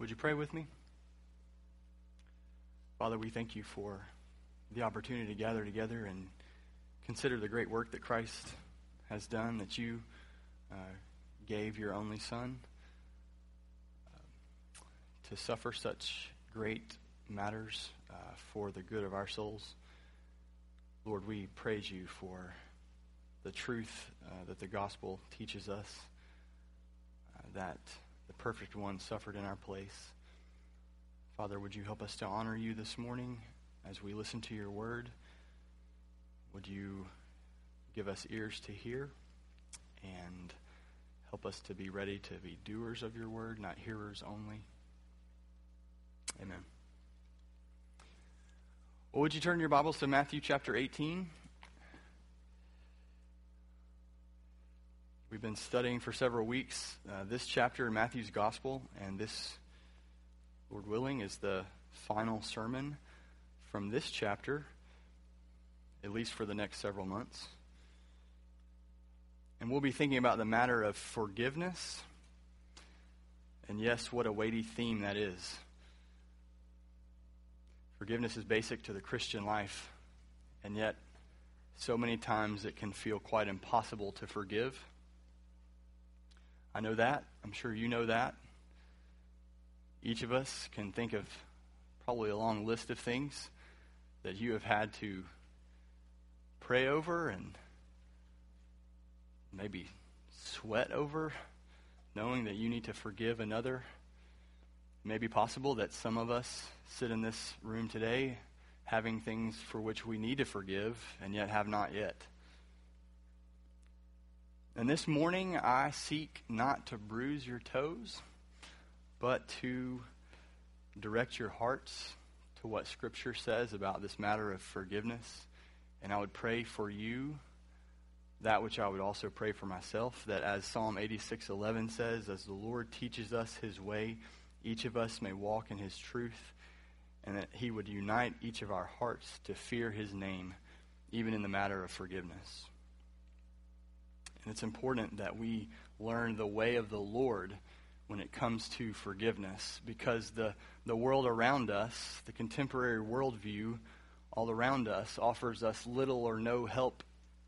Would you pray with me? Father, we thank you for the opportunity to gather together and consider the great work that Christ has done, that you gave your only Son to suffer such great matters for the good of our souls. Lord, we praise you for the truth that the gospel teaches us, that the perfect one suffered in our place. Father, would you help us to honor you this morning as we listen to your word? Would you give us ears to hear and help us to be ready to be doers of your word, not hearers only? Amen. Well, would you turn your Bibles to Matthew chapter 18? We've been studying for several weeks this chapter in Matthew's Gospel, and this, Lord willing, is the final sermon from this chapter, at least for the next several months. And we'll be thinking about the matter of forgiveness, and yes, what a weighty theme that is. Forgiveness is basic to the Christian life, and yet so many times it can feel quite impossible to forgive. I know that. I'm sure you know that. Each of us can think of probably a long list of things that you have had to pray over and maybe sweat over, knowing that you need to forgive another. It may be possible that some of us sit in this room today having things for which we need to forgive and yet have not yet. And this morning I seek not to bruise your toes, but to direct your hearts to what Scripture says about this matter of forgiveness. And I would pray for you that which I would also pray for myself, that as Psalm 86:11 says, as the Lord teaches us his way, each of us may walk in his truth, and that he would unite each of our hearts to fear his name, even in the matter of forgiveness. And it's important that we learn the way of the Lord when it comes to forgiveness, because the world around us, the contemporary worldview all around us, offers us little or no help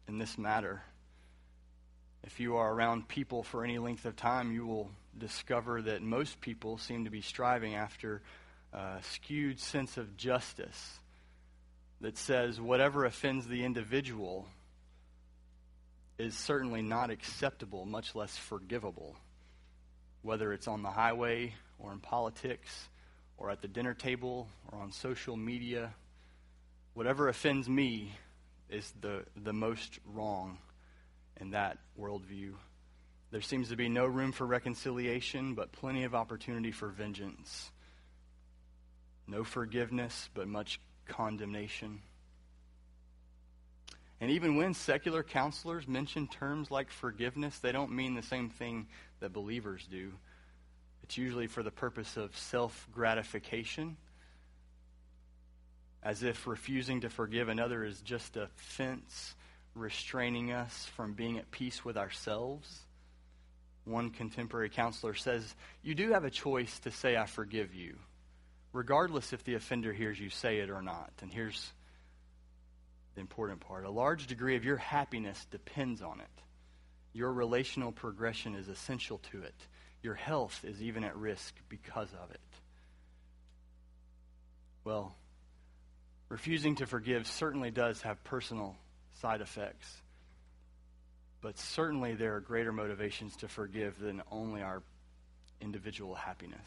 in this matter. If you are around people for any length of time, you will discover that most people seem to be striving after a skewed sense of justice that says whatever offends the individual is certainly not acceptable, much less forgivable, whether it's on the highway or in politics or at the dinner table or on social media. Whatever offends me is the most wrong in that worldview. There seems to be no room for reconciliation, but plenty of opportunity for vengeance. No forgiveness, but much condemnation. And even when secular counselors mention terms like forgiveness, they don't mean the same thing that believers do. It's usually for the purpose of self-gratification, as if refusing to forgive another is just a fence restraining us from being at peace with ourselves. One contemporary counselor says, you do have a choice to say, I forgive you, regardless if the offender hears you say it or not. And here's the important part. A large degree of your happiness depends on it. Your relational progression is essential to it. Your health is even at risk because of it. Well, refusing to forgive certainly does have personal side effects. But certainly there are greater motivations to forgive than only our individual happiness.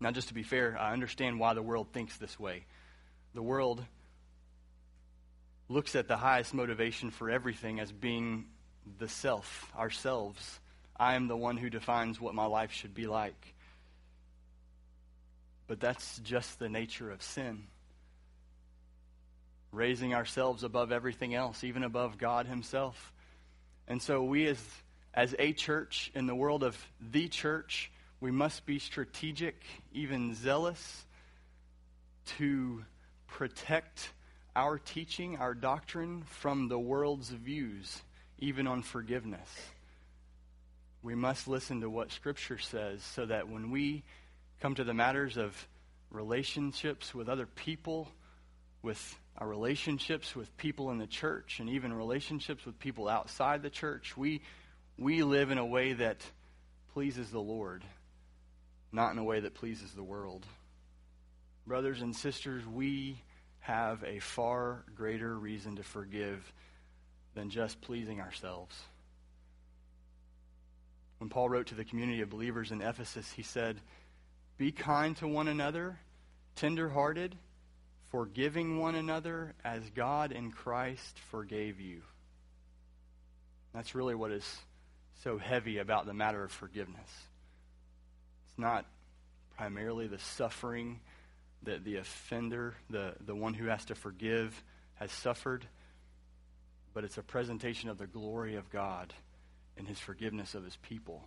Now, just to be fair, I understand why the world thinks this way. The world looks at the highest motivation for everything as being the self, ourselves. I am the one who defines what my life should be like. But that's just the nature of sin. Raising ourselves above everything else, even above God himself. And so we as a church in the world of the church, we must be strategic, even zealous, to protect our teaching, our doctrine from the world's views, even on forgiveness. we must listen to what Scripture says so that when we come to the matters of relationships with other people, with our relationships with people in the church, and even relationships with people outside the church, we live in a way that pleases the Lord, not in a way that pleases the world. Brothers and sisters, we have a far greater reason to forgive than just pleasing ourselves. When Paul wrote to the community of believers in Ephesus, he said, "Be kind to one another, tender-hearted, forgiving one another as God in Christ forgave you." That's really what is so heavy about the matter of forgiveness. It's not primarily the suffering that the offender, the one who has to forgive, has suffered, but it's a presentation of the glory of God and his forgiveness of his people.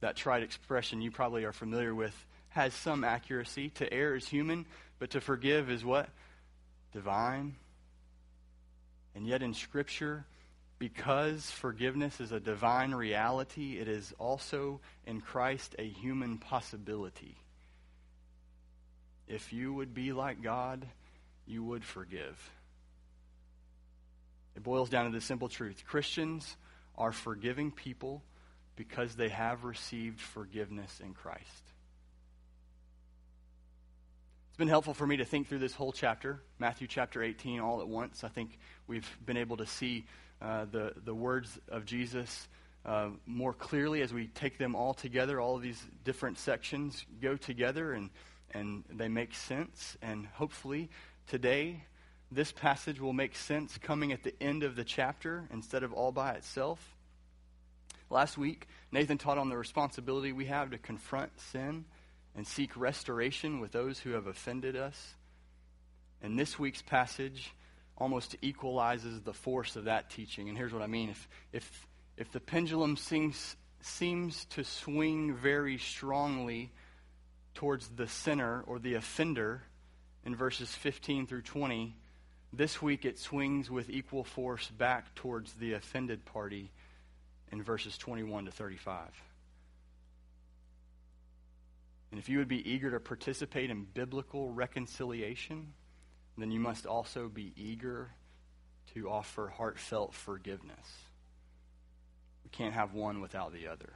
That trite expression you probably are familiar with has some accuracy. To err is human, but to forgive is what? Divine. And yet in Scripture, because forgiveness is a divine reality, it is also in Christ a human possibility. If you would be like God, you would forgive. It boils down to this simple truth. Christians are forgiving people because they have received forgiveness in Christ. It's been helpful for me to think through this whole chapter, Matthew chapter 18, all at once. I think we've been able to see the words of Jesus more clearly as we take them all together. All of these different sections go together and they make sense. And hopefully today, this passage will make sense coming at the end of the chapter instead of all by itself. Last week, Nathan taught on the responsibility we have to confront sin and seek restoration with those who have offended us. And this week's passage almost equalizes the force of that teaching. And here's what I mean. If the pendulum seems to swing very strongly towards the sinner or the offender in verses 15 through 20, this week it swings with equal force back towards the offended party in verses 21 to 35. And if you would be eager to participate in biblical reconciliation, then you must also be eager to offer heartfelt forgiveness. We can't have one without the other.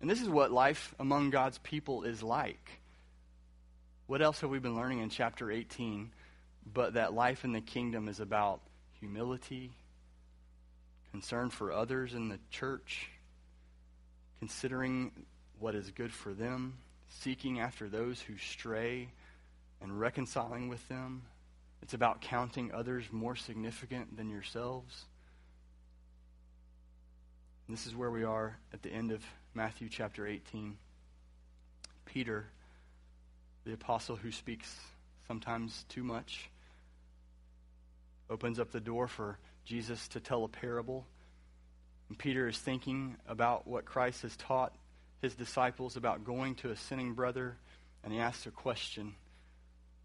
And this is what life among God's people is like. What else have we been learning in chapter 18? But that life in the kingdom is about humility, concern for others in the church, considering what is good for them, seeking after those who stray, and reconciling with them. It's about counting others more significant than yourselves. And this is where we are at the end of Matthew chapter 18. Peter, the apostle who speaks sometimes too much, opens up the door for Jesus to tell a parable. And Peter is thinking about what Christ has taught his disciples about going to a sinning brother, and he asks a question.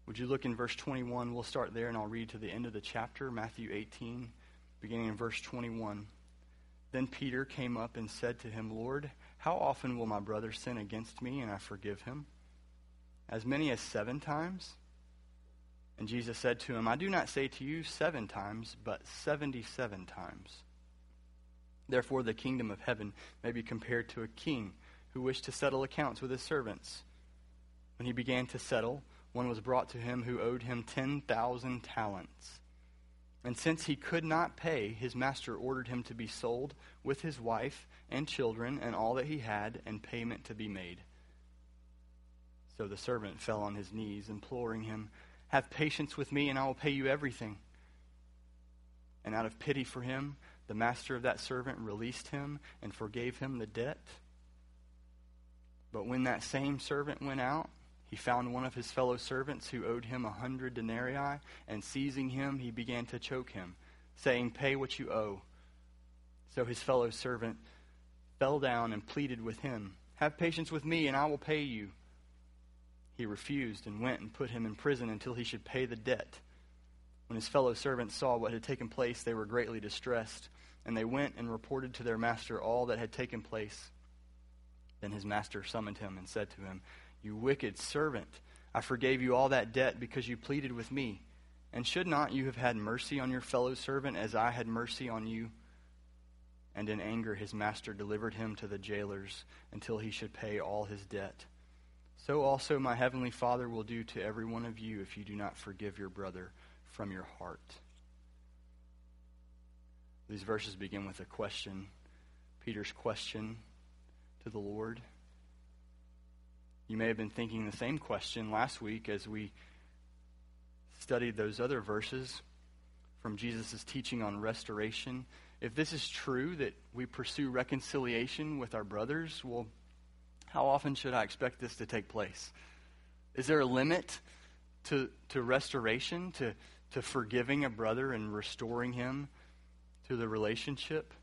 Would you look in verse 21? We'll start there, and I'll read to the end of the chapter, Matthew 18, beginning in verse 21. Then Peter came up and said to him, "Lord, how often will my brother sin against me and I forgive him? As many as 7 times? And Jesus said to him, I do not say to you 7 times, but 77 times. Therefore the kingdom of heaven may be compared to a king who wished to settle accounts with his servants. When he began to settle, one was brought to him who owed him 10,000 talents. And since he could not pay, his master ordered him to be sold with his wife and children and all that he had, and payment to be made. So the servant fell on his knees, imploring him, 'Have patience with me, and I will pay you everything.' And out of pity for him, the master of that servant released him and forgave him the debt. But when that same servant went out, he found one of his fellow servants who owed him 100 denarii, and seizing him, he began to choke him, saying, 'Pay what you owe.' So his fellow servant fell down and pleaded with him, 'Have patience with me, and I will pay you.' He refused and went and put him in prison until he should pay the debt. When his fellow servants saw what had taken place, they were greatly distressed, and they went and reported to their master all that had taken place. Then his master summoned him and said to him, 'You wicked servant, I forgave you all that debt because you pleaded with me. And should not you have had mercy on your fellow servant as I had mercy on you?' And in anger his master delivered him to the jailers until he should pay all his debt. So also my heavenly Father will do to every one of you if you do not forgive your brother from your heart." These verses begin with a question, Peter's question to the Lord. You may have been thinking the same question last week as we studied those other verses from Jesus' teaching on restoration. If this is true, that we pursue reconciliation with our brothers, well, how often should I expect this to take place? Is there a limit to restoration, to forgiving a brother and restoring him to the relationship?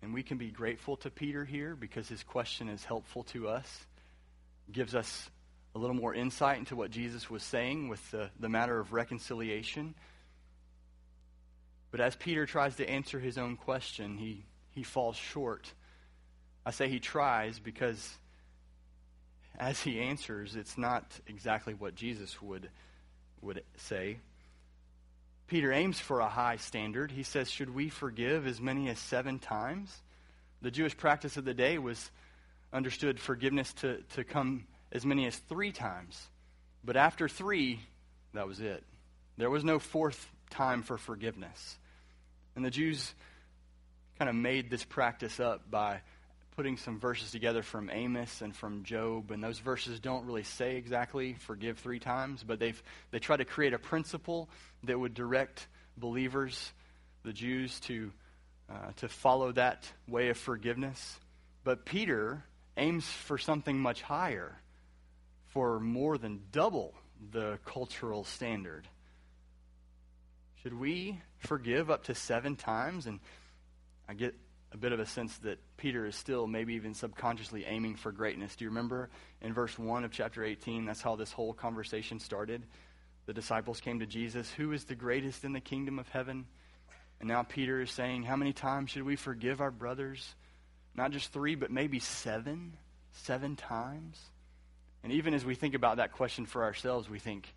And we can be grateful to Peter here because his question is helpful to us. Gives us a little more insight into what Jesus was saying with the matter of reconciliation. But as Peter tries to answer his own question, he falls short. I say he tries because as he answers, it's not exactly what Jesus would say. Peter aims for a high standard. He says, "Should we forgive as many as 7 times?" The Jewish practice of the day was understood forgiveness to come as many as 3 times. But after 3, that was it. There was no 4th time for forgiveness. And the Jews kind of made this practice up by putting some verses together from Amos and from Job. And those verses don't really say exactly forgive 3 times, but they try to create a principle that would direct believers, the Jews, to follow that way of forgiveness. But Peter aims for something much higher, for more than double the cultural standard. Should we forgive up to 7 times? And I get a bit of a sense that Peter is still maybe even subconsciously aiming for greatness. Do you remember in verse 1 of chapter 18, that's how this whole conversation started? The disciples came to Jesus, "Who is the greatest in the kingdom of heaven?" And now Peter is saying, how many times should we forgive our brothers? Not just 3, but maybe 7. 7 times. And even as we think about that question for ourselves, we think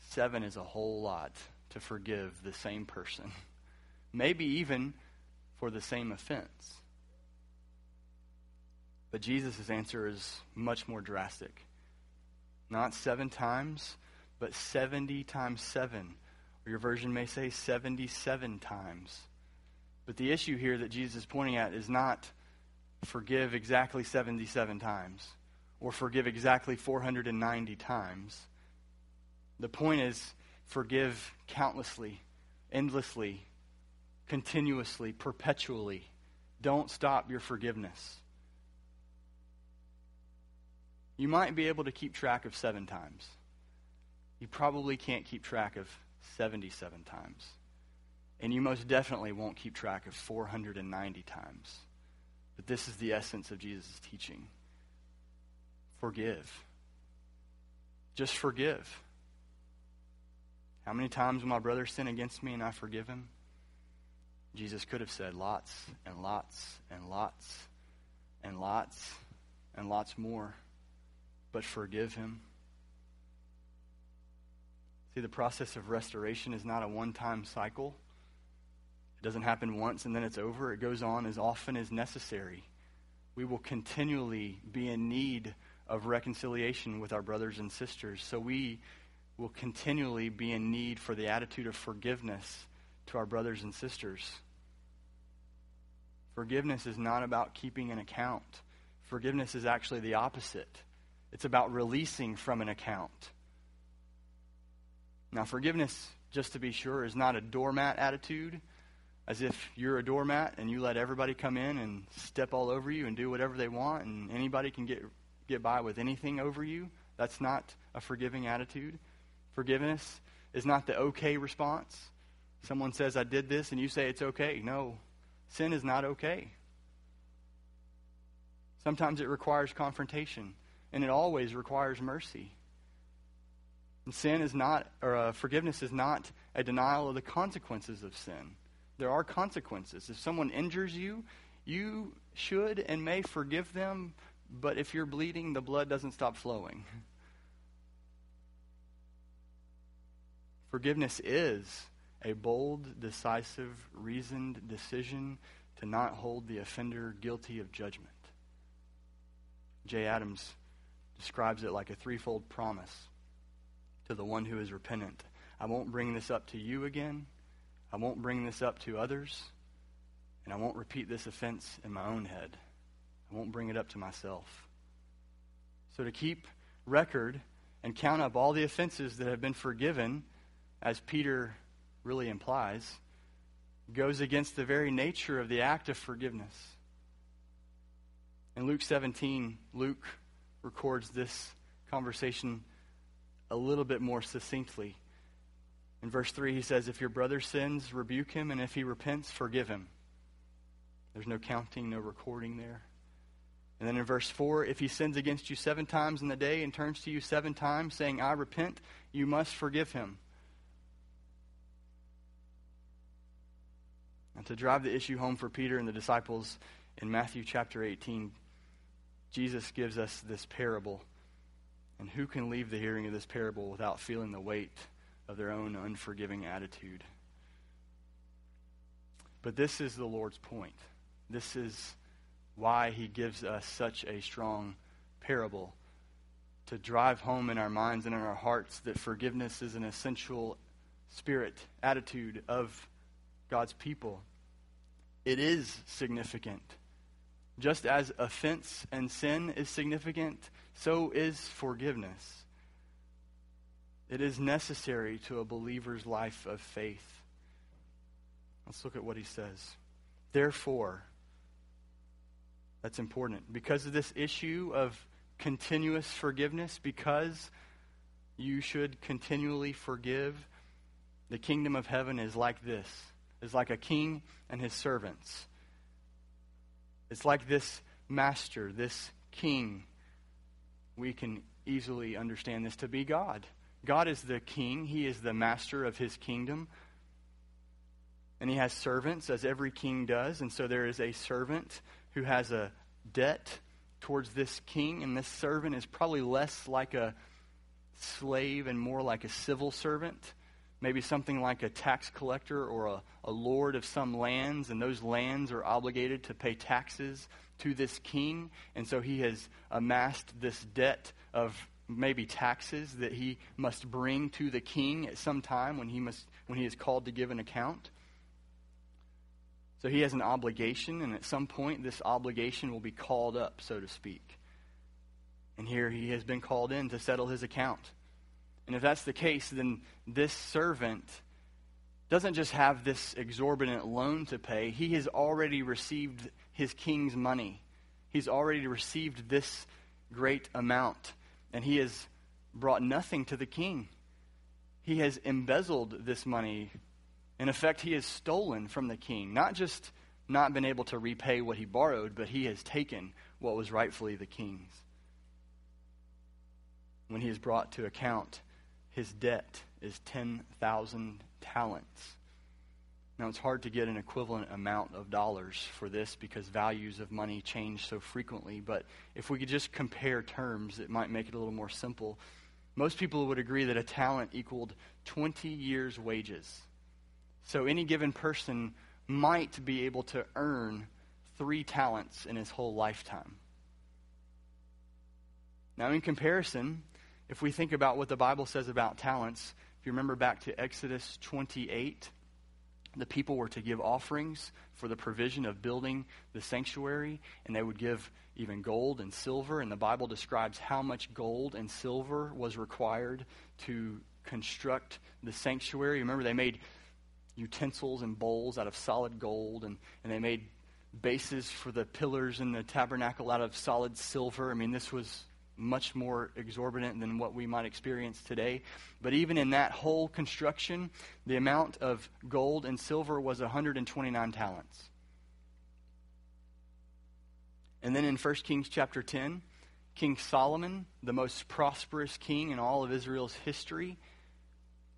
7 is a whole lot to forgive the same person. Maybe even for the same offense. But Jesus' answer is much more drastic. Not 7 times, but 70 times 7. Or your version may say 77 times. But the issue here that Jesus is pointing at is not forgive exactly 77 times or forgive exactly 490 times. The point is forgive countlessly, endlessly, continuously, perpetually. Don't stop your forgiveness. You might be able to keep track of 7 times. You probably can't keep track of 77 times. And you most definitely won't keep track of 490 times. But this is the essence of Jesus' teaching. Forgive. Just forgive. How many times will my brother sin against me and I forgive him? Jesus could have said lots and lots and lots and lots and lots more, but forgive him. See, the process of restoration is not a one-time cycle. It doesn't happen once and then it's over. It goes on as often as necessary. We will continually be in need of reconciliation with our brothers and sisters, so we will continually be in need for the attitude of forgiveness to our brothers and sisters. Forgiveness is not about keeping an account. Forgiveness is actually the opposite. It's about releasing from an account. Now, forgiveness, just to be sure, is not a doormat attitude, as if you're a doormat and you let everybody come in and step all over you and do whatever they want and anybody can get by with anything over you. That's not a forgiving attitude. Forgiveness is not the okay response. Someone says, "I did this," and you say, "It's okay." No, sin is not okay. Sometimes it requires confrontation, and it always requires mercy. And sin is not, or forgiveness is not a denial of the consequences of sin. There are consequences. If someone injures you, you should and may forgive them, but if you're bleeding, the blood doesn't stop flowing. Forgiveness is a bold, decisive, reasoned decision to not hold the offender guilty of judgment. J. Adams describes it like a threefold promise to the one who is repentant. I won't bring this up to you again. I won't bring this up to others. And I won't repeat this offense in my own head. I won't bring it up to myself. So to keep record and count up all the offenses that have been forgiven, as Peter really implies, goes against the very nature of the act of forgiveness. In Luke 17, Luke records this conversation a little bit more succinctly. In verse 3, he says, if your brother sins, rebuke him, and if he repents, forgive him. There's no counting, no recording there. And then in verse 4, if he sins against you 7 times in the day and turns to you 7 times saying, I repent, you must forgive him. And to drive the issue home for Peter and the disciples, in Matthew chapter 18, Jesus gives us this parable. And who can leave the hearing of this parable without feeling the weight of their own unforgiving attitude? But this is the Lord's point. This is why he gives us such a strong parable, to drive home in our minds and in our hearts that forgiveness is an essential spirit, attitude of God's people. It is significant. Just as offense and sin is significant, so is forgiveness. It is necessary to a believer's life of faith. Let's look at what he says. Therefore, that's important. Because of this issue of continuous forgiveness, because you should continually forgive, the kingdom of heaven is like this. It's like a king and his servants. It's like this master, this king. We can easily understand this to be God. God is the king. He is the master of his kingdom. And he has servants, as every king does. And so there is a servant who has a debt towards this king. And this servant is probably less like a slave and more like a civil servant. Maybe something like a tax collector or a lord of some lands, and those lands are obligated to pay taxes to this king. And so he has amassed this debt of maybe taxes that he must bring to the king at some time when he is called to give an account. So he has an obligation, and at some point this obligation will be called up, so to speak. And here he has been called in to settle his account. And if that's the case, then this servant doesn't just have this exorbitant loan to pay. He has already received his king's money. He's already received this great amount. And he has brought nothing to the king. He has embezzled this money. In effect, he has stolen from the king. Not just not been able to repay what he borrowed, but he has taken what was rightfully the king's. When he is brought to account, his debt is 10,000 talents. Now, it's hard to get an equivalent amount of dollars for this because values of money change so frequently, but if we could just compare terms, it might make it a little more simple. Most people would agree that a talent equaled 20 years' wages. So any given person might be able to earn 3 talents in his whole lifetime. Now, in comparison, if we think about what the Bible says about talents, if you remember back to Exodus 28, the people were to give offerings for the provision of building the sanctuary, and they would give even gold and silver, and the Bible describes how much gold and silver was required to construct the sanctuary. Remember, they made utensils and bowls out of solid gold, and they made bases for the pillars in the tabernacle out of solid silver. I mean, this was much more exorbitant than what we might experience today. But even in that whole construction, the amount of gold and silver was 129 talents. And then in 1 Kings chapter 10, King Solomon, the most prosperous king in all of Israel's history.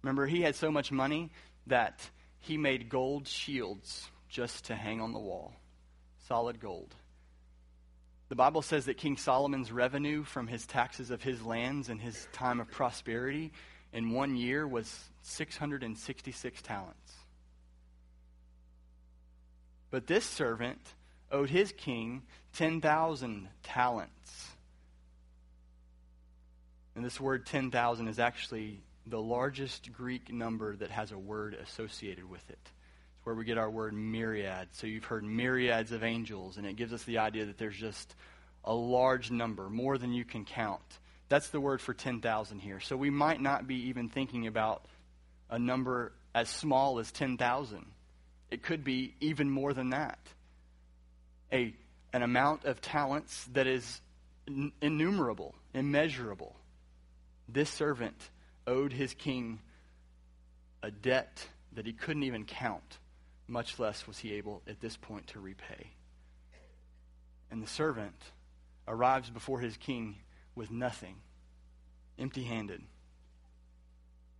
Remember, he had so much money that he made gold shields just to hang on the wall. Solid gold. The Bible says that King Solomon's revenue from his taxes of his lands and his time of prosperity in one year was 666 talents. But this servant owed his king 10,000 talents. And this word 10,000 is actually the largest Greek number that has a word associated with it. Where we get our word myriad. So you've heard myriads of angels, and it gives us the idea that there's just a large number, more than you can count. That's the word for 10,000 here. So we might not be even thinking about a number as small as 10,000. It could be even more than that. An amount of talents that is innumerable, immeasurable. This servant owed his king a debt that he couldn't even count. Much less was he able at this point to repay. And the servant arrives before his king with nothing, empty-handed.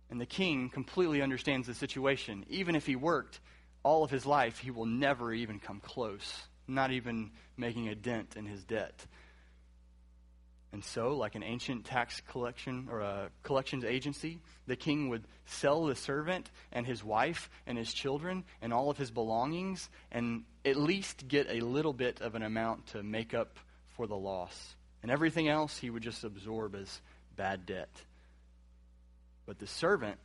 And the king completely understands the situation. Even if he worked all of his life, he will never even come close, not even making a dent in his debt. And so, like an ancient tax collection or a collections agency, the king would sell the servant and his wife and his children and all of his belongings and at least get a little bit of an amount to make up for the loss. And everything else he would just absorb as bad debt. But the servant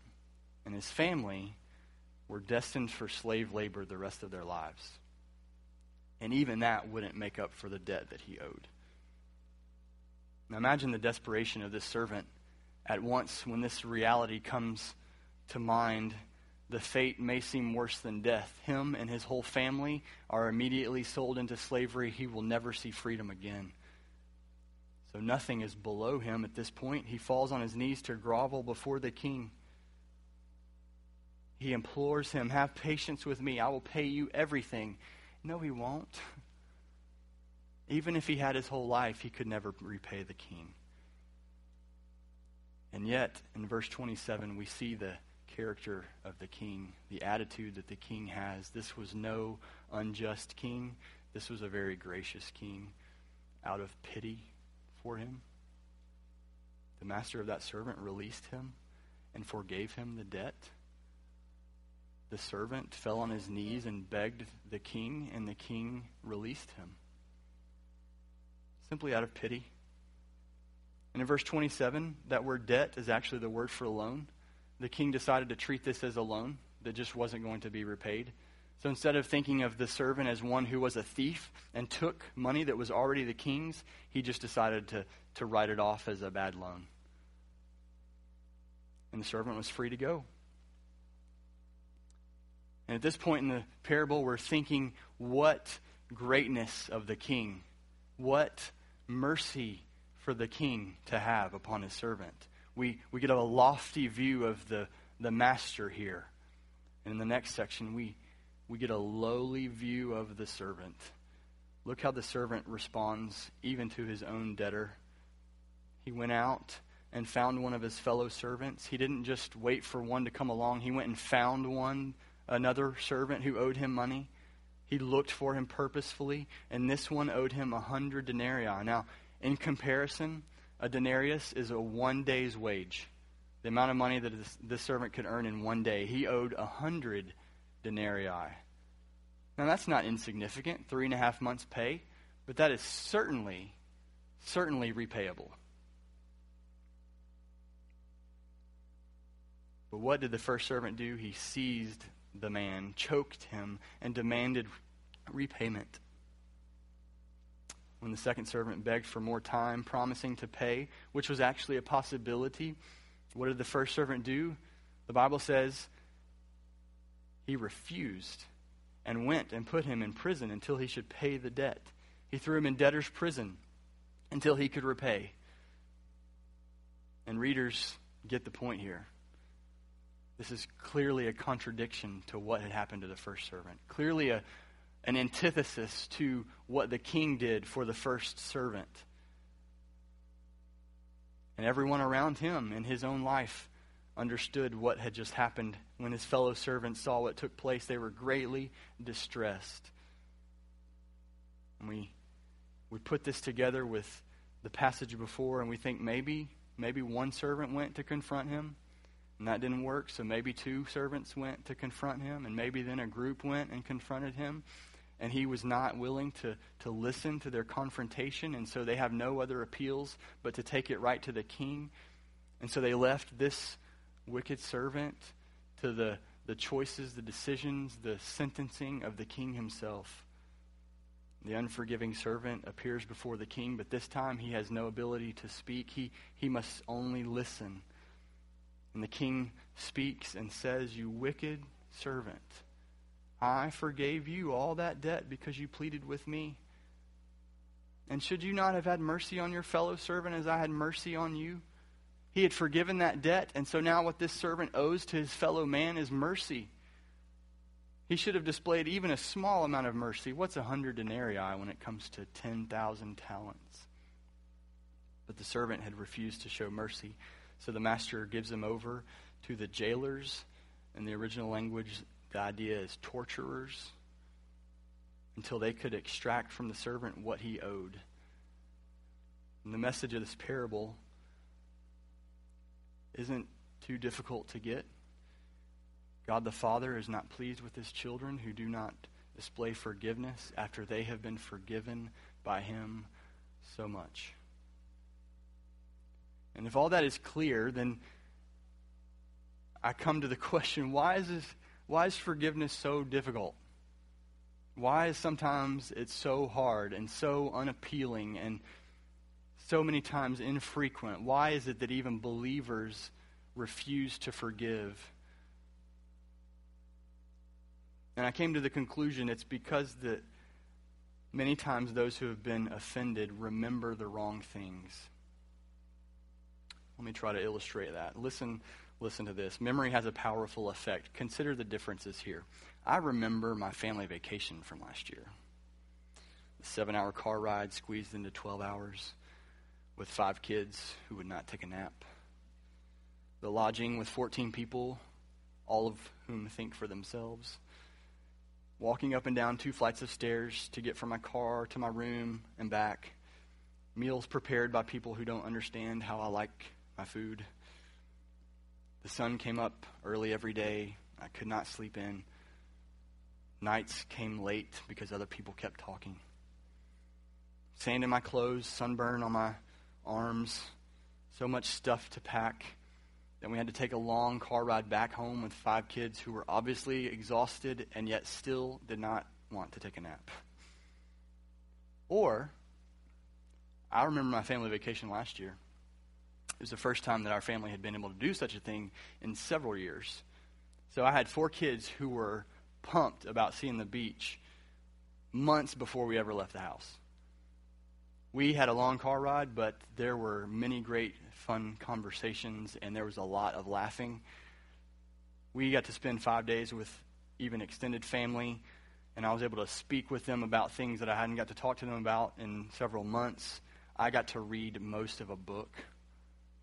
and his family were destined for slave labor the rest of their lives. And even that wouldn't make up for the debt that he owed. Now imagine the desperation of this servant at once when this reality comes to mind. The fate may seem worse than death. Him and his whole family are immediately sold into slavery. He will never see freedom again. So nothing is below him at this point. He falls on his knees to grovel before the king. He implores him, "Have patience with me. I will pay you everything." No, he won't. Even if he had his whole life, he could never repay the king. And yet, in verse 27, we see the character of the king, the attitude that the king has. This was no unjust king. This was a very gracious king out of pity for him. The master of that servant released him and forgave him the debt. The servant fell on his knees and begged the king, and the king released him. Simply out of pity. And in verse 27, that word debt is actually the word for loan. The king decided to treat this as a loan that just wasn't going to be repaid. So instead of thinking of the servant as one who was a thief and took money that was already the king's, he just decided to write it off as a bad loan. And the servant was free to go. And at this point in the parable, we're thinking, what greatness of the king. What mercy for the king to have upon his servant. We get a lofty view of the master here. And in the next section, we get a lowly view of the servant. Look how the servant responds even to his own debtor. He went out and found one of his fellow servants. He didn't just wait for one to come along. He went and found another servant who owed him money. He looked for him purposefully, and this one owed him 100 denarii. Now, in comparison, a denarius is a one day's wage. The amount of money that this servant could earn in one day. He owed 100 denarii. Now, that's not insignificant, 3.5 months' pay, but that is certainly repayable. But what did the first servant do? He seized the man, choked him, and demanded repayment. When the second servant begged for more time, promising to pay, which was actually a possibility, what did the first servant do? The Bible says he refused and went and put him in prison until he should pay the debt. He threw him in debtor's prison until he could repay. And readers get the point here. This is clearly a contradiction to what had happened to the first servant. Clearly an antithesis to what the king did for the first servant. And everyone around him in his own life understood what had just happened. When his fellow servants saw what took place, they were greatly distressed. And we put this together with the passage before, and we think maybe one servant went to confront him, and that didn't work, so maybe two servants went to confront him, and maybe then a group went and confronted him, and he was not willing to listen to their confrontation, and so they have no other appeals but to take it right to the king. And so they left this wicked servant to the choices, the decisions, the sentencing of the king himself. The unforgiving servant appears before the king, but this time he has no ability to speak. He must only listen. And the king speaks and says, "You wicked servant, I forgave you all that debt because you pleaded with me. And should you not have had mercy on your fellow servant as I had mercy on you?" He had forgiven that debt, and so now what this servant owes to his fellow man is mercy. He should have displayed even a small amount of mercy. What's 100 denarii when it comes to 10,000 talents? But the servant had refused to show mercy, so the master gives him over to the jailers. In the original language, the idea is torturers, until they could extract from the servant what he owed. And the message of this parable isn't too difficult to get. God the Father is not pleased with his children who do not display forgiveness after they have been forgiven by him so much. And if all that is clear, then I come to the question, why is forgiveness so difficult? Why is sometimes it's so hard and so unappealing and so many times infrequent? Why is it that even believers refuse to forgive? And I came to the conclusion it's because that many times those who have been offended remember the wrong things. Let me try to illustrate that. Listen to this. Memory has a powerful effect. Consider the differences here. I remember my family vacation from last year. The 7-hour car ride squeezed into 12 hours. With 5 kids who would not take a nap. The lodging with 14 people, all of whom think for themselves. Walking up and down 2 flights of stairs to get from my car to my room and back. Meals prepared by people who don't understand how I like my food. The sun came up early every day. I could not sleep in. Nights came late because other people kept talking. Sand in my clothes, sunburn on my arms, so much stuff to pack. Then we had to take a long car ride back home with 5 kids who were obviously exhausted and yet still did not want to take a nap. Or, I remember my family vacation last year. It was the first time that our family had been able to do such a thing in several years. So I had 4 kids who were pumped about seeing the beach months before we ever left the house. We had a long car ride, but there were many great, fun conversations, and there was a lot of laughing. We got to spend 5 days with even extended family, and I was able to speak with them about things that I hadn't got to talk to them about in several months. I got to read most of a book,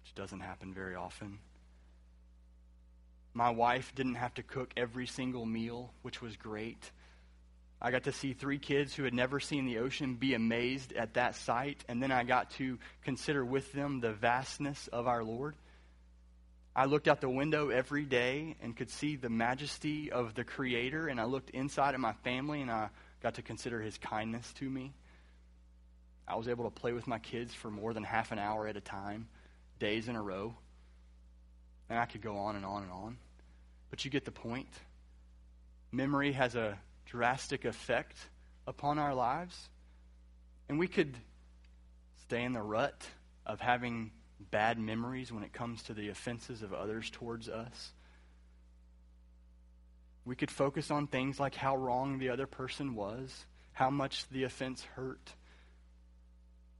which doesn't happen very often. My wife didn't have to cook every single meal, which was great. I got to see 3 kids who had never seen the ocean be amazed at that sight, and then I got to consider with them the vastness of our Lord. I looked out the window every day and could see the majesty of the Creator, and I looked inside at my family, and I got to consider His kindness to me. I was able to play with my kids for more than half an hour at a time, days in a row, and I could go on and on and on, but you get the point. Memory has a drastic effect upon our lives. And we could stay in the rut of having bad memories when it comes to the offenses of others towards us. We could focus on things like how wrong the other person was, how much the offense hurt,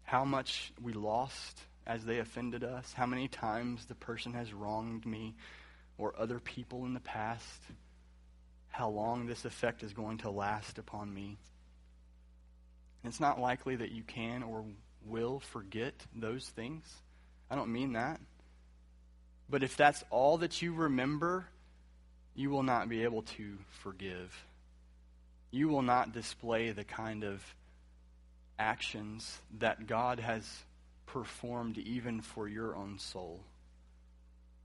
how much we lost as they offended us, how many times the person has wronged me or other people in the past, how long this effect is going to last upon me. And it's not likely that you can or will forget those things I don't mean that. But if that's all that you remember, you will not be able to forgive. You will not display the kind of actions that God has performed even for your own soul.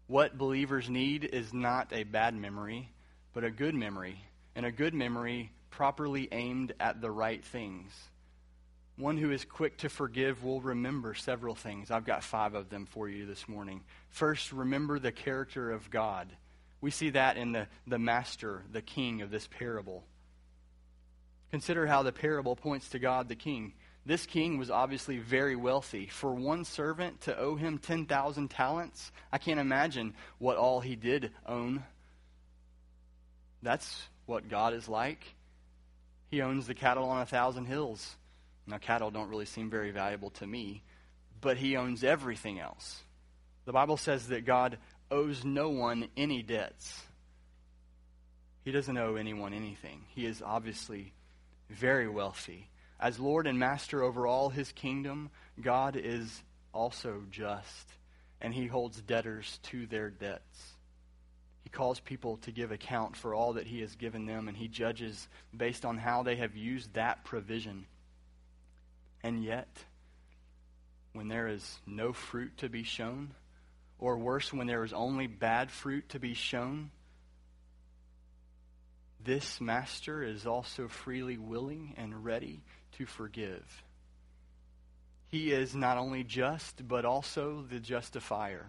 What believers need is not a bad memory, but a good memory, and a good memory properly aimed at the right things. One who is quick to forgive will remember several things. I've got 5 of them for you this morning. First, remember the character of God. We see that in the master, the king of this parable. Consider how the parable points to God the king. This king was obviously very wealthy. For one servant to owe him 10,000 talents, I can't imagine what all he did own. That's what God is like. He owns the cattle on 1,000 hills. Now, cattle don't really seem very valuable to me, but he owns everything else. The Bible says that God owes no one any debts. He doesn't owe anyone anything. He is obviously very wealthy. As Lord and Master over all his kingdom, God is also just, and he holds debtors to their debts. He calls people to give account for all that he has given them, and he judges based on how they have used that provision. And yet, when there is no fruit to be shown, or worse, when there is only bad fruit to be shown, this master is also freely willing and ready to forgive. He is not only just, but also the justifier.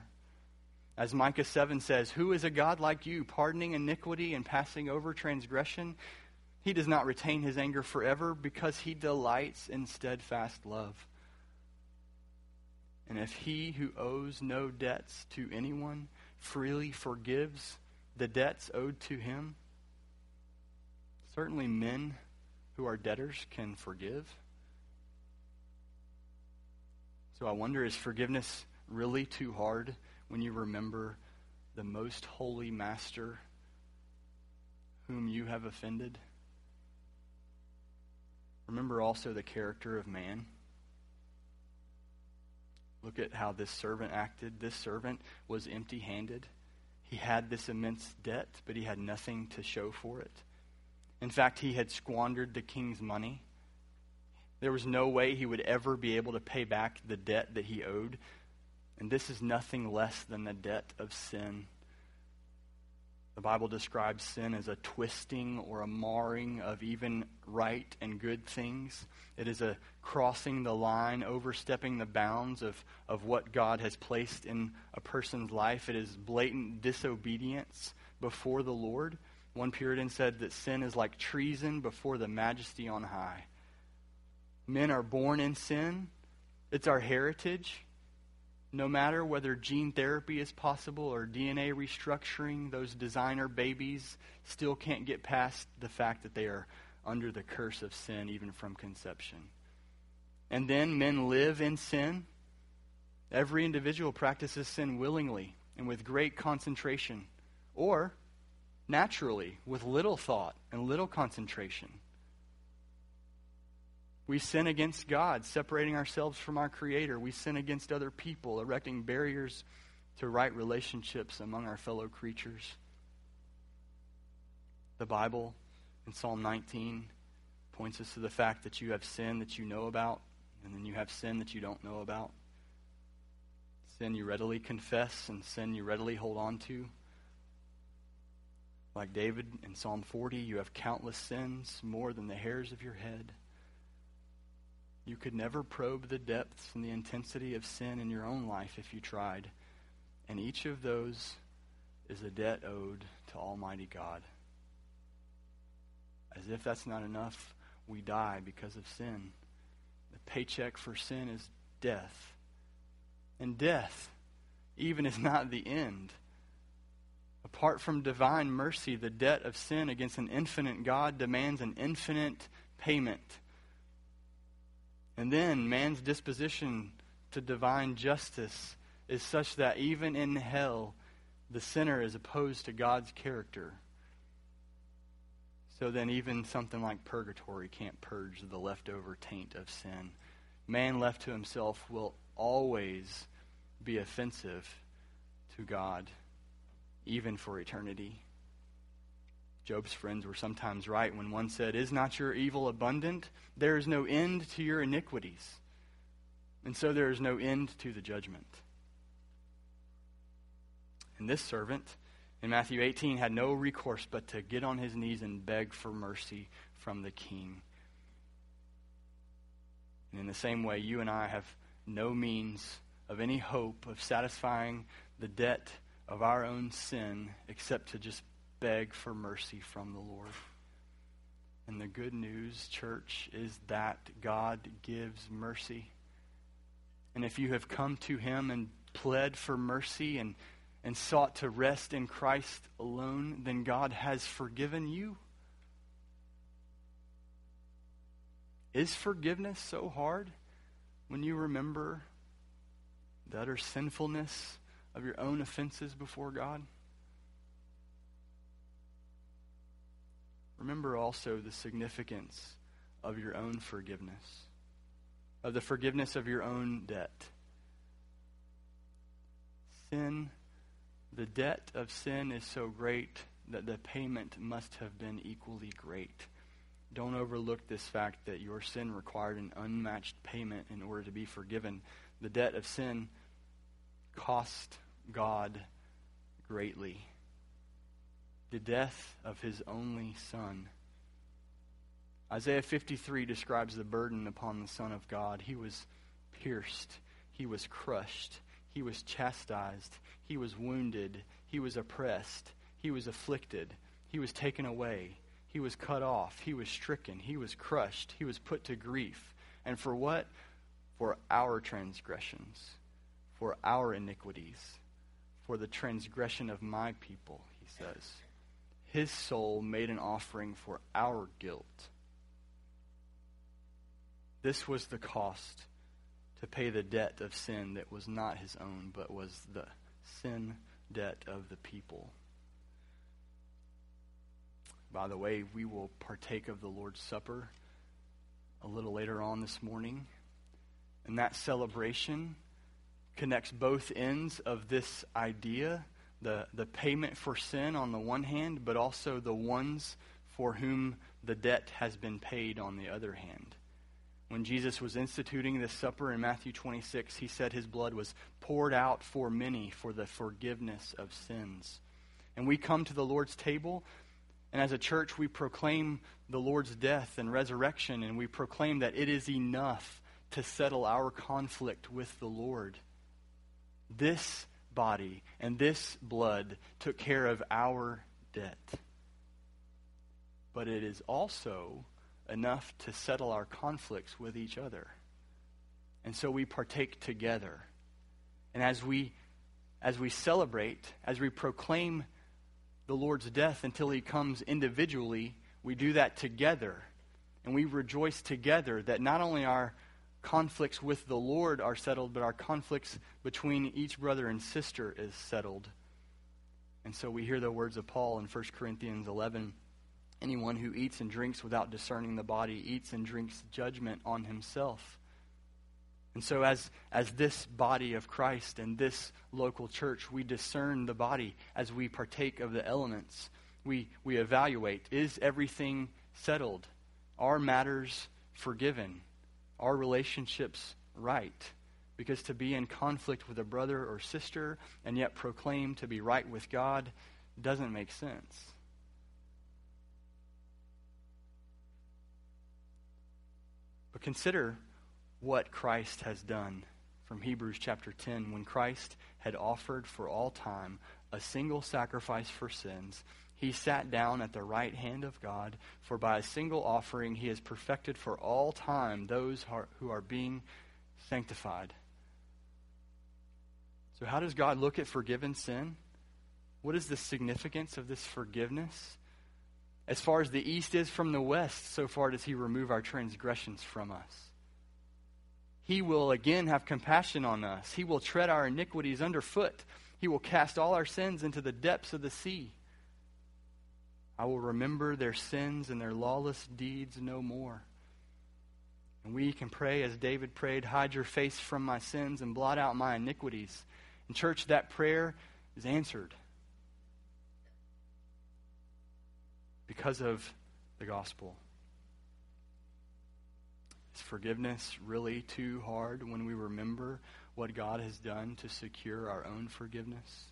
As Micah 7 says, "Who is a God like you, pardoning iniquity and passing over transgression? He does not retain his anger forever because he delights in steadfast love." And if he who owes no debts to anyone freely forgives the debts owed to him, certainly men who are debtors can forgive. So I wonder, is forgiveness really too hard when you remember the most holy master whom you have offended? Remember also the character of man. Look at how this servant acted. This servant was empty-handed. He had this immense debt, but he had nothing to show for it. In fact, he had squandered the king's money. There was no way he would ever be able to pay back the debt that he owed. And this is nothing less than the debt of sin. The Bible describes sin as a twisting or a marring of even right and good things. It is a crossing the line, overstepping the bounds of what God has placed in a person's life. It is blatant disobedience before the Lord. One Puritan said that sin is like treason before the majesty on high. Men are born in sin. It's our heritage. No matter whether gene therapy is possible or DNA restructuring, those designer babies still can't get past the fact that they are under the curse of sin, even from conception. And then men live in sin. Every individual practices sin willingly and with great concentration, or naturally with little thought and little concentration. We sin against God, separating ourselves from our Creator. We sin against other people, erecting barriers to right relationships among our fellow creatures. The Bible in Psalm 19 points us to the fact that you have sin that you know about, and then you have sin that you don't know about. Sin you readily confess, and sin you readily hold on to. Like David in Psalm 40, you have countless sins, more than the hairs of your head. You could never probe the depths and the intensity of sin in your own life if you tried. And each of those is a debt owed to Almighty God. As if that's not enough, we die because of sin. The paycheck for sin is death. And death even is not the end. Apart from divine mercy, the debt of sin against an infinite God demands an infinite payment. And then man's disposition to divine justice is such that even in hell, the sinner is opposed to God's character. So then even something like purgatory can't purge the leftover taint of sin. Man left to himself will always be offensive to God, even for eternity. Job's friends were sometimes right when one said, "Is not your evil abundant? There is no end to your iniquities." And so there is no end to the judgment. And this servant in Matthew 18 had no recourse but to get on his knees and beg for mercy from the king. And in the same way, you and I have no means of any hope of satisfying the debt of our own sin except to just beg for mercy from the Lord. And the good news, church, is that God gives mercy. And if you have come to him and pled for mercy and sought to rest in Christ alone, then God has forgiven you. Is forgiveness so hard when you remember the utter sinfulness of your own offenses before God? Remember also the significance of your own forgiveness, of the forgiveness of your own debt. Sin, the debt of sin is so great that the payment must have been equally great. Don't overlook this fact that your sin required an unmatched payment in order to be forgiven. The debt of sin cost God greatly. The death of his only son. Isaiah 53 describes the burden upon the Son of God. He was pierced. He was crushed. He was chastised. He was wounded. He was oppressed. He was afflicted. He was taken away. He was cut off. He was stricken. He was crushed. He was put to grief. And for what? For our transgressions, for our iniquities, for the transgression of my people, he says. His soul made an offering for our guilt. This was the cost to pay the debt of sin that was not his own, but was the sin debt of the people. By the way, we will partake of the Lord's Supper a little later on this morning. And that celebration connects both ends of this idea, the payment for sin on the one hand, but also the ones for whom the debt has been paid on the other hand. When Jesus was instituting this supper in Matthew 26, he said his blood was poured out for many for the forgiveness of sins. And we come to the Lord's table, and as a church, we proclaim the Lord's death and resurrection, and we proclaim that it is enough to settle our conflict with the Lord. This body and this blood took care of our debt. But it is also enough to settle our conflicts with each other. And so we partake together. And as we celebrate, as we proclaim the Lord's death until he comes individually, we do that together. And we rejoice together that not only our conflicts with the Lord are settled, but our conflicts between each brother and sister is settled. And so we hear the words of Paul in 1 Corinthians 11. Anyone who eats and drinks without discerning the body eats and drinks judgment on himself. And so as this body of Christ and this local church, we discern the body as we partake of the elements. We evaluate, is everything settled? Are matters forgiven? Are relationships right? Because to be in conflict with a brother or sister and yet proclaim to be right with God doesn't make sense. But consider what Christ has done. From Hebrews chapter 10, when Christ had offered for all time a single sacrifice for sins, he sat down at the right hand of God, for by a single offering he has perfected for all time those who are being sanctified. So how does God look at forgiven sin? What is the significance of this forgiveness? As far as the east is from the west, so far does he remove our transgressions from us. He will again have compassion on us. He will tread our iniquities underfoot. He will cast all our sins into the depths of the sea. I will remember their sins and their lawless deeds no more. And we can pray as David prayed, hide your face from my sins and blot out my iniquities. And church, that prayer is answered because of the gospel. Is forgiveness really too hard when we remember what God has done to secure our own forgiveness?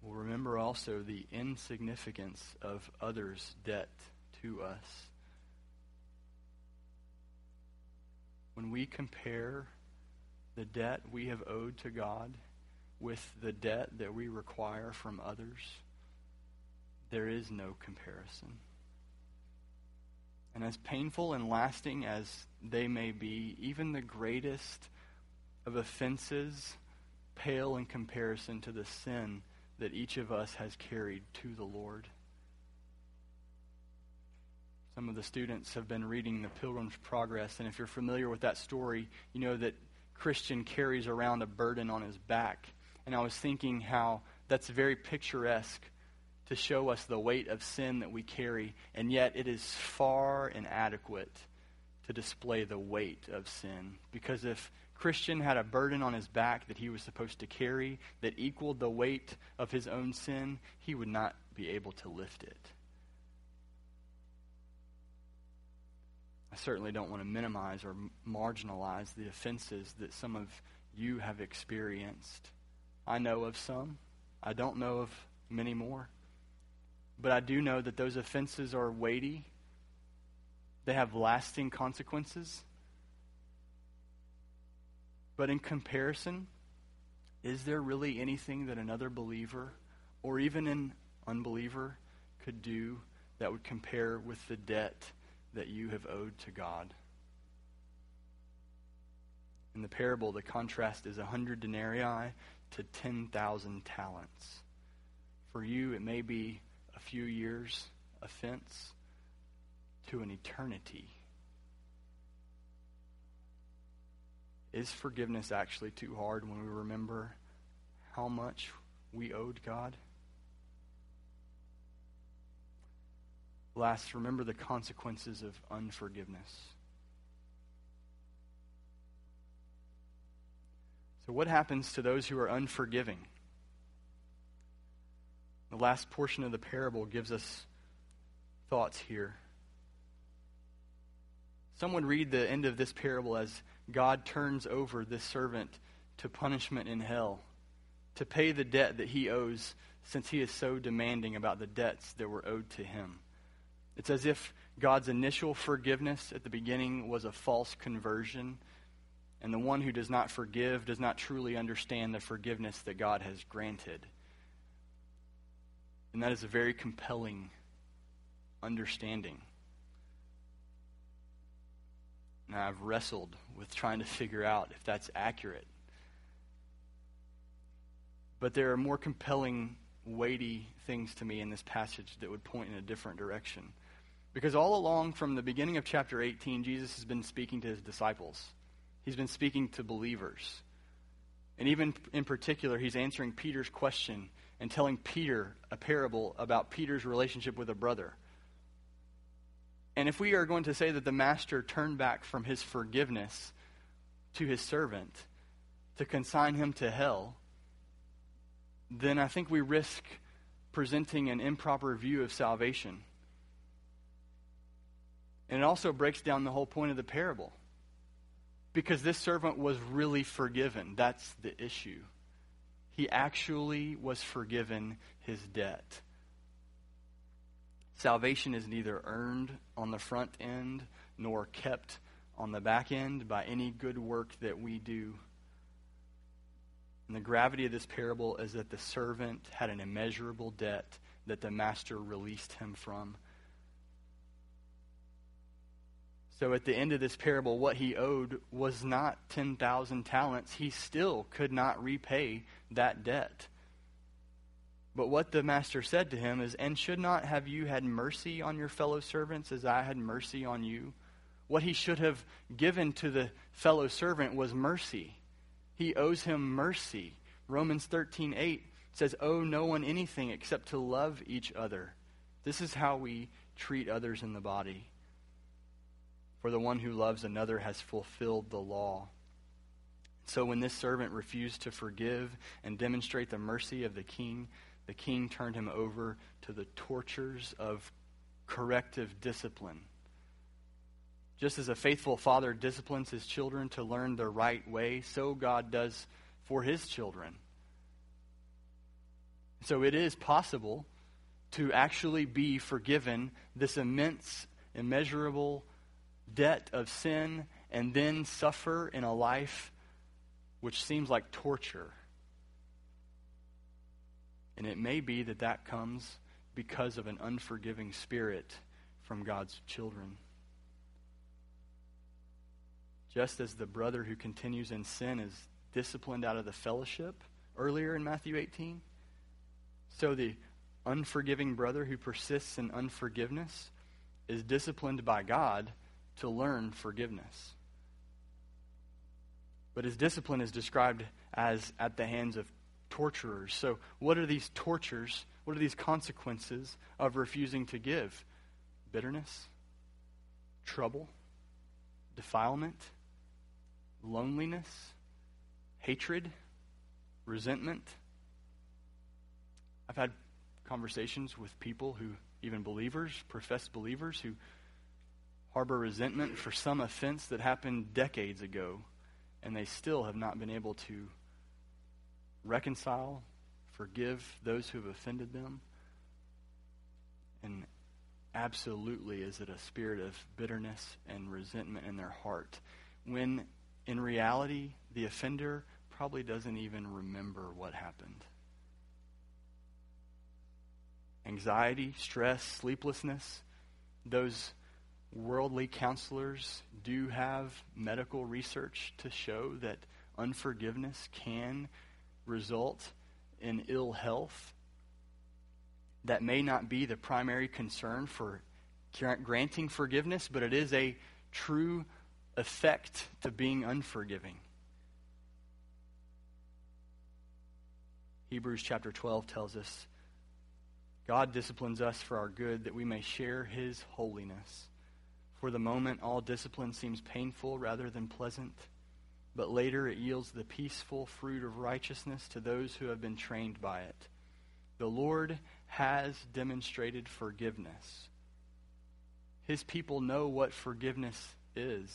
We'll remember also the insignificance of others' debt to us. When we compare the debt we have owed to God with the debt that we require from others, there is no comparison. And as painful and lasting as they may be, even the greatest of offenses pale in comparison to the sin that each of us has carried to the Lord. Some of the students have been reading the Pilgrim's Progress, and if you're familiar with that story, you know that Christian carries around a burden on his back. And I was thinking how that's very picturesque to show us the weight of sin that we carry, and yet it is far inadequate to display the weight of sin. Because if Christian had a burden on his back that he was supposed to carry that equaled the weight of his own sin, he would not be able to lift it. I certainly don't want to minimize or marginalize the offenses that some of you have experienced. I know of some. I don't know of many more. But I do know that those offenses are weighty. They have lasting consequences. But in comparison, is there really anything that another believer or even an unbeliever could do that would compare with the debt that you have owed to God? In the parable, the contrast is 100 denarii to 10,000 talents. For you, it may be a few years' offense to an eternity. Is forgiveness actually too hard when we remember how much we owed God? Last, remember the consequences of unforgiveness. So what happens to those who are unforgiving? The last portion of the parable gives us thoughts here. Some would read the end of this parable as God turns over this servant to punishment in hell to pay the debt that he owes, since he is so demanding about the debts that were owed to him. It's as if God's initial forgiveness at the beginning was a false conversion, and the one who does not forgive does not truly understand the forgiveness that God has granted. And that is a very compelling understanding. Now, I've wrestled with trying to figure out if that's accurate. But there are more compelling, weighty things to me in this passage that would point in a different direction. Because all along from the beginning of chapter 18, Jesus has been speaking to his disciples. He's been speaking to believers. And even in particular, he's answering Peter's question and telling Peter a parable about Peter's relationship with a brother. And if we are going to say that the master turned back from his forgiveness to his servant to consign him to hell, then I think we risk presenting an improper view of salvation. And it also breaks down the whole point of the parable, because this servant was really forgiven. That's the issue. He actually was forgiven his debt. Salvation is neither earned on the front end nor kept on the back end by any good work that we do. And the gravity of this parable is that the servant had an immeasurable debt that the master released him from. So at the end of this parable, what he owed was not 10,000 talents. He still could not repay that debt. But what the master said to him is, "And should not have you had mercy on your fellow servants as I had mercy on you?" What he should have given to the fellow servant was mercy. He owes him mercy. Romans 13:8 says, "Owe no one anything except to love each other." This is how we treat others in the body. for the one who loves another has fulfilled the law. So when this servant refused to forgive and demonstrate the mercy of the king turned him over to the tortures of corrective discipline. Just as a faithful father disciplines his children to learn the right way, so God does for his children. So it is possible to actually be forgiven this immense, immeasurable debt of sin and then suffer in a life which seems like torture. And it may be that that comes because of an unforgiving spirit from God's children. Just as the brother who continues in sin is disciplined out of the fellowship earlier in Matthew 18, so the unforgiving brother who persists in unforgiveness is disciplined by God to learn forgiveness. But his discipline is described as at the hands of torturers. So what are these tortures? What are these consequences of refusing to give? Bitterness, trouble, defilement, loneliness, hatred, resentment. I've had conversations with people who, even believers, professed believers, who harbor resentment for some offense that happened decades ago, and they still have not been able to reconcile, forgive those who have offended them. And absolutely is it a spirit of bitterness and resentment in their heart, when in reality the offender probably doesn't even remember what happened. Anxiety, stress, sleeplessness, those worldly counselors do have medical research to show that unforgiveness can result in ill health. That may not be the primary concern for granting forgiveness, but it is a true effect to being unforgiving. Hebrews chapter 12 tells us, God disciplines us for our good, that we may share his holiness. For the moment, all discipline seems painful rather than pleasant, but later it yields the peaceful fruit of righteousness to those who have been trained by it. The Lord has demonstrated forgiveness. His people know what forgiveness is.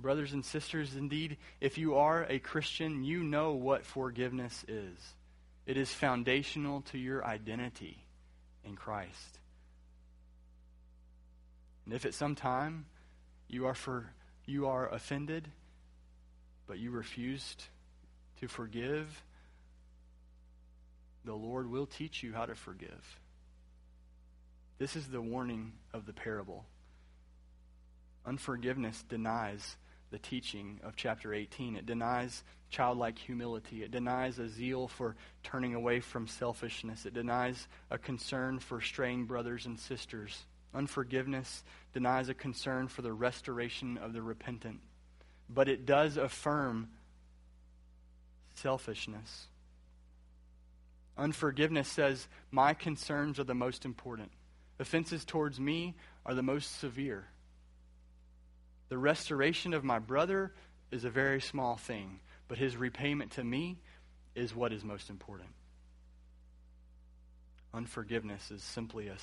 Brothers and sisters, indeed, if you are a Christian, you know what forgiveness is. It is foundational to your identity in Christ. And if at some time you are offended, but you refused to forgive, the Lord will teach you how to forgive. This is the warning of the parable. Unforgiveness denies the teaching of chapter 18. It denies childlike humility. It denies a zeal for turning away from selfishness. It denies a concern for straying brothers and sisters. Unforgiveness denies a concern for the restoration of the repentant, but it does affirm selfishness. Unforgiveness says, my concerns are the most important. Offenses towards me are the most severe. The restoration of my brother is a very small thing, but his repayment to me is what is most important. Unforgiveness is simply a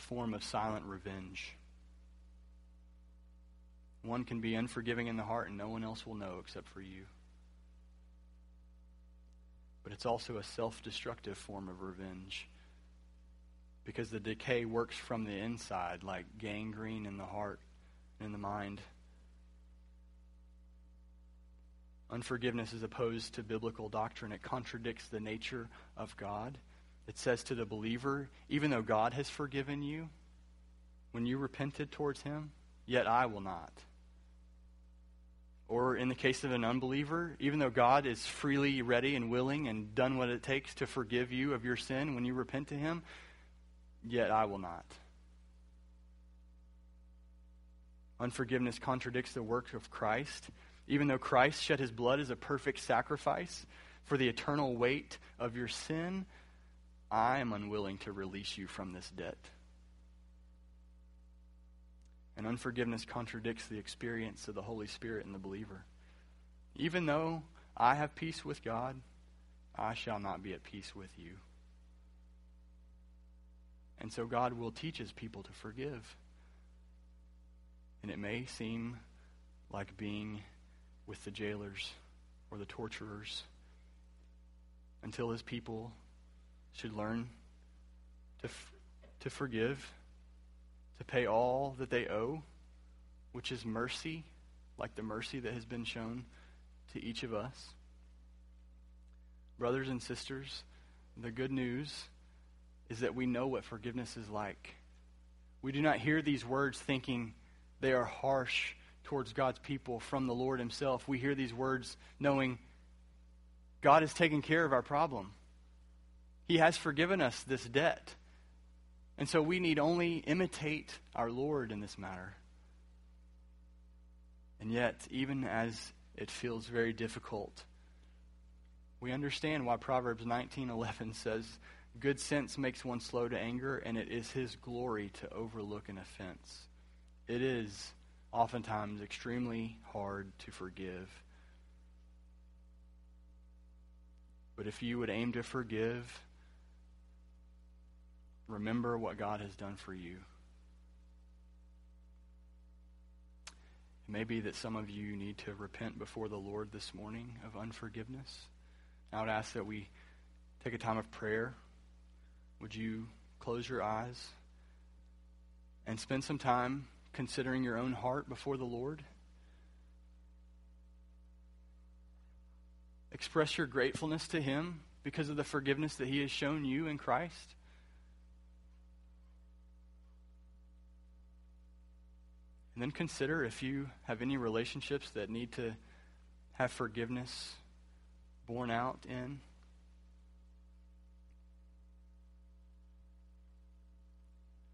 form of silent revenge. One can be unforgiving in the heart and no one else will know except for you. But it's also a self-destructive form of revenge, because the decay works from the inside like gangrene in the heart and in the mind. Unforgiveness is opposed to biblical doctrine. It contradicts the nature of God. It says to the believer, even though God has forgiven you, when you repented towards him, yet I will not. Or in the case of an unbeliever, even though God is freely ready and willing and done what it takes to forgive you of your sin when you repent to him, yet I will not. Unforgiveness contradicts the work of Christ. Even though Christ shed his blood as a perfect sacrifice for the eternal weight of your sin, I am unwilling to release you from this debt. And unforgiveness contradicts the experience of the Holy Spirit in the believer. Even though I have peace with God, I shall not be at peace with you. And so God will teach his people to forgive. And it may seem like being with the jailers or the torturers until his people should learn to forgive, to pay all that they owe, which is mercy, like the mercy that has been shown to each of us. Brothers and sisters, the good news is that we know what forgiveness is like. We do not hear these words thinking they are harsh towards God's people from the Lord himself. We hear these words knowing God is taking care of our problem. He has forgiven us this debt. And so we need only imitate our Lord in this matter. And yet, even as it feels very difficult, we understand why Proverbs 19:11 says, "Good sense makes one slow to anger, and it is his glory to overlook an offense." It is oftentimes extremely hard to forgive. But if you would aim to forgive, remember what God has done for you. It may be that some of you need to repent before the Lord this morning of unforgiveness. I would ask that we take a time of prayer. Would you close your eyes and spend some time considering your own heart before the Lord? Express your gratefulness to him because of the forgiveness that he has shown you in Christ. And then consider if you have any relationships that need to have forgiveness borne out in.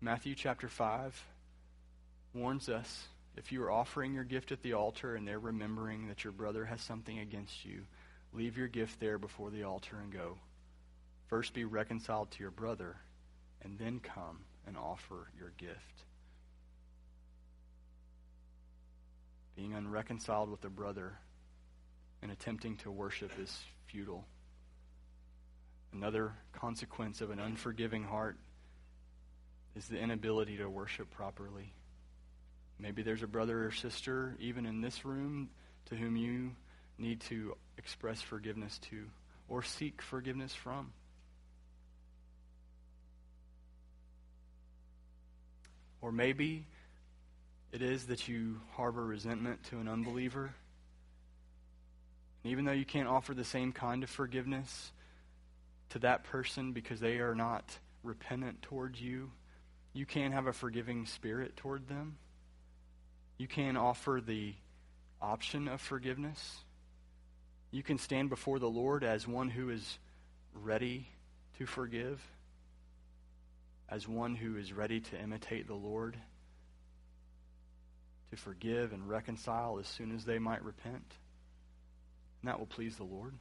Matthew chapter 5 warns us, if you are offering your gift at the altar and they're remembering that your brother has something against you, leave your gift there before the altar and go. First be reconciled to your brother, and then come and offer your gift. Being unreconciled with a brother and attempting to worship is futile. Another consequence of an unforgiving heart is the inability to worship properly. Maybe there's a brother or sister, even in this room, to whom you need to express forgiveness to or seek forgiveness from. Or maybe it is that you harbor resentment to an unbeliever. And even though you can't offer the same kind of forgiveness to that person because they are not repentant toward you, you can have a forgiving spirit toward them. You can offer the option of forgiveness. You can stand before the Lord as one who is ready to forgive, as one who is ready to imitate the Lord, to forgive and reconcile as soon as they might repent. And that will please the Lord.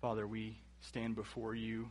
Father, we stand before you